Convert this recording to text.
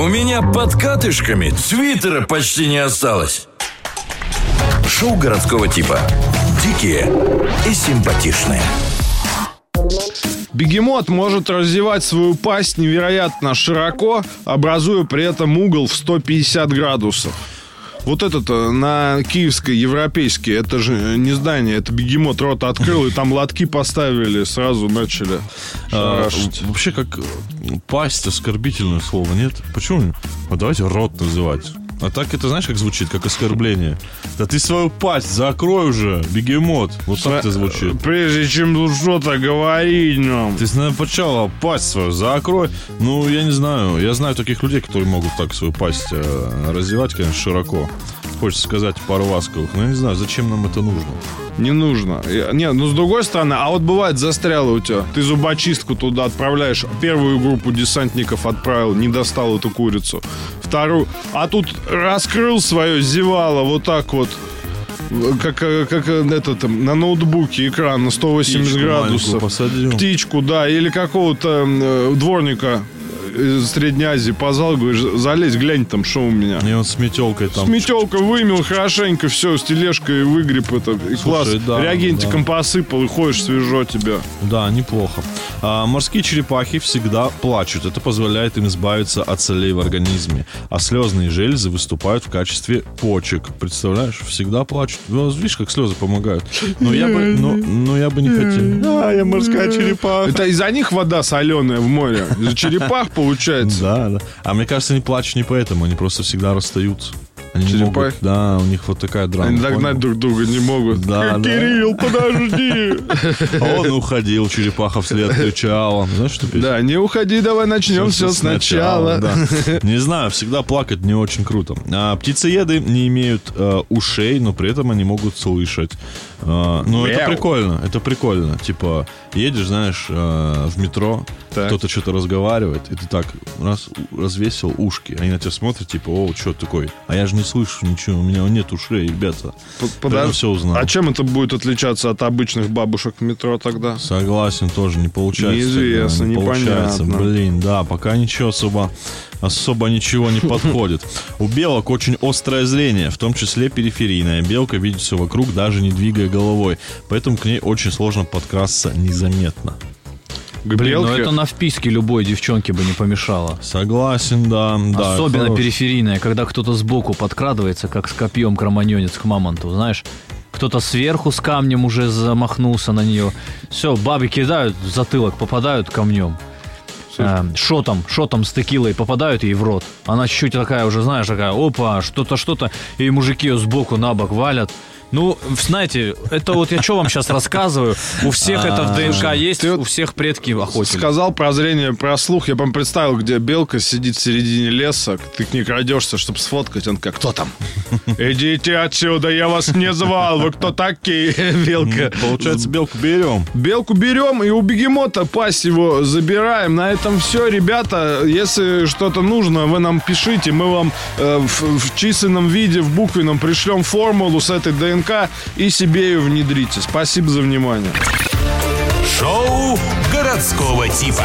У меня под катышками твиттера почти не осталось. Шоу городского типа. Дикие и симпатичные. Бегемот может раздевать свою пасть невероятно широко, образуя при этом угол в 150 градусов. Вот этот на Киевской, Европейской, это же не здание, это бегемот рот открыл, и там лотки поставили, сразу начали шарашить. Вообще, как пасть, оскорбительное слово, нет? Почему? Ну, давайте рот называть. А так это, знаешь, как звучит? Как оскорбление. Да ты свою пасть закрой уже, бегемот. Вот так это звучит. Прежде чем тут что-то говорить нам. Ты сначала пасть свою закрой. Ну, я не знаю. Я знаю таких людей, которые могут так свою пасть развивать, конечно, широко. Хочется сказать пару ласковых. Но я не знаю, зачем нам это нужно. Не нужно. Нет, ну с другой стороны, а вот бывает застряло у тебя. Ты зубочистку туда отправляешь. Первую группу десантников отправил, не достал эту курицу. Вторую. А тут раскрыл свое зевало вот так вот. Как этот, на ноутбуке экран на 180 птичку градусов. Посадил. Птичку, да. Или какого-то дворника из Средней Азии позвал, говоришь, залезь, глянь там, что у меня. И он с метелкой там. С метелкой вымел хорошенько, все, с тележкой выгреб это. И класс, да, реагентиком посыпал, и ходишь, свежо тебя. Да, неплохо. Морские черепахи всегда плачут. Это позволяет им избавиться от солей в организме. А слезные железы выступают в качестве почек. Представляешь, всегда плачут. Ну, видишь, как слезы помогают. Но я бы не хотел. Да, я морская черепаха. Это из-за них вода соленая в море. Из-за черепах получается. Да. А мне кажется, они плачут не поэтому. Они просто всегда расстаются. Они черепахи? Могут, да, у них вот такая драма. Они догнать друг друга не могут. Да. Кирилл, подожди! Он уходил, черепаха вслед кричала. Знаешь, что песня? Да, не уходи, давай начнем все сначала. Да. Не знаю, всегда плакать не очень круто. Птицееды не имеют ушей, но при этом они могут слышать. Ну, это прикольно, Типа, едешь, знаешь, в метро, так. Кто-то что-то разговаривает, и ты так раз развесил ушки. Они на тебя смотрят, типа, о, что такой? А я же не слышу ничего, у меня нет ушей, ребята. Прямо все узнал. А чем это будет отличаться от обычных бабушек в метро тогда? Согласен, тоже не получается. Неизвестно, непонятно. Блин, да, пока ничего особо ничего не подходит. У белок очень острое зрение, в том числе периферийное. Белка видит все вокруг, даже не двигая головой. Поэтому к ней очень сложно подкрасться незаметно. Блин, но это на вписке любой девчонке бы не помешало. Согласен, да. Особенно хорош. Периферийное, когда кто-то сбоку подкрадывается, как с копьем кроманьонец к мамонту, знаешь. Кто-то сверху с камнем уже замахнулся на нее. Все, бабы кидают в затылок, попадают камнем. Шотом с текилой попадают ей в рот. Она чуть-чуть такая уже, знаешь, такая, опа, что-то. И мужики ее сбоку на бок валят. Ну, знаете, это вот я что вам сейчас рассказываю. У всех это в ДНК есть, у всех предки охотились. Сказал про зрение, про слух. Я, по-моему, представил, где белка сидит в середине леса. Ты к ней крадешься, чтобы сфоткать. Он как, кто там? Идите отсюда, я вас не звал. Вы кто такие, белка? Получается, белку берем. Белку берем и у бегемота пасть его забираем. На этом все, ребята. Если что-то нужно, вы нам пишите. Мы вам в численном виде, в буквенном пришлем формулу с этой ДНК. И себе ее внедрите. Спасибо за внимание. Шоу городского типа.